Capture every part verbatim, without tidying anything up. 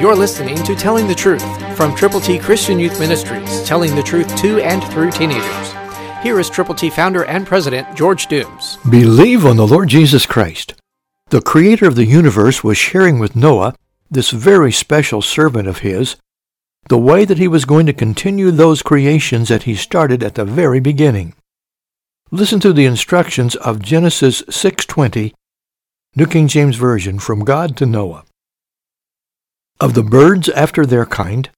You're listening to Telling the Truth from Triple T Christian Youth Ministries, telling the truth to and through teenagers. Here is Triple T founder and president, George Dooms. Believe on the Lord Jesus Christ. The creator of the universe was sharing with Noah, this very special servant of his, the way that he was going to continue those creations that he started at the very beginning. Listen to the instructions of Genesis six twenty, New King James Version, from God to Noah. Of the birds after their kind,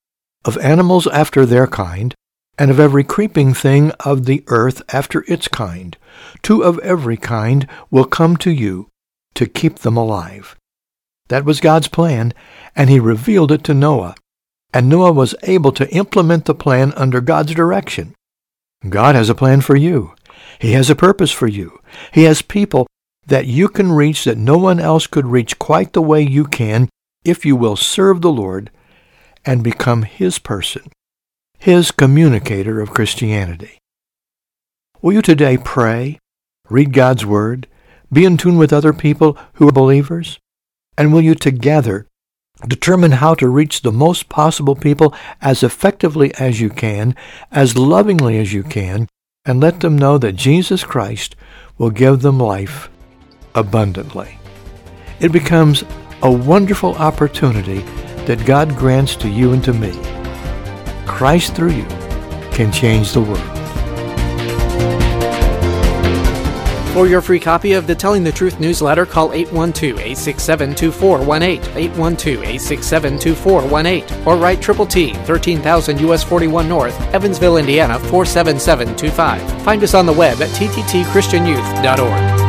of animals after their kind, and of every creeping thing of the earth after its kind, two of every kind will come to you to keep them alive. That was God's plan, and he revealed it to Noah. And Noah was able to implement the plan under God's direction. God has a plan for you. He has a purpose for you. He has people that you can reach that no one else could reach quite the way you can if you will serve the Lord and become His person, His communicator of Christianity. Will you today pray, read God's Word, be in tune with other people who are believers? And will you together determine how to reach the most possible people as effectively as you can, as lovingly as you can, and let them know that Jesus Christ will give them life abundantly? It becomes a wonderful opportunity that God grants to you and to me. Christ through you can change the world. For your free copy of the Telling the Truth newsletter, call eight one two, eight six seven, two four one eight, eight one two, eight six seven, two four one eight, or write Triple T, thirteen thousand U S forty-one North, Evansville, Indiana, four seven seven two five. Find us on the web at triple t christian youth dot org.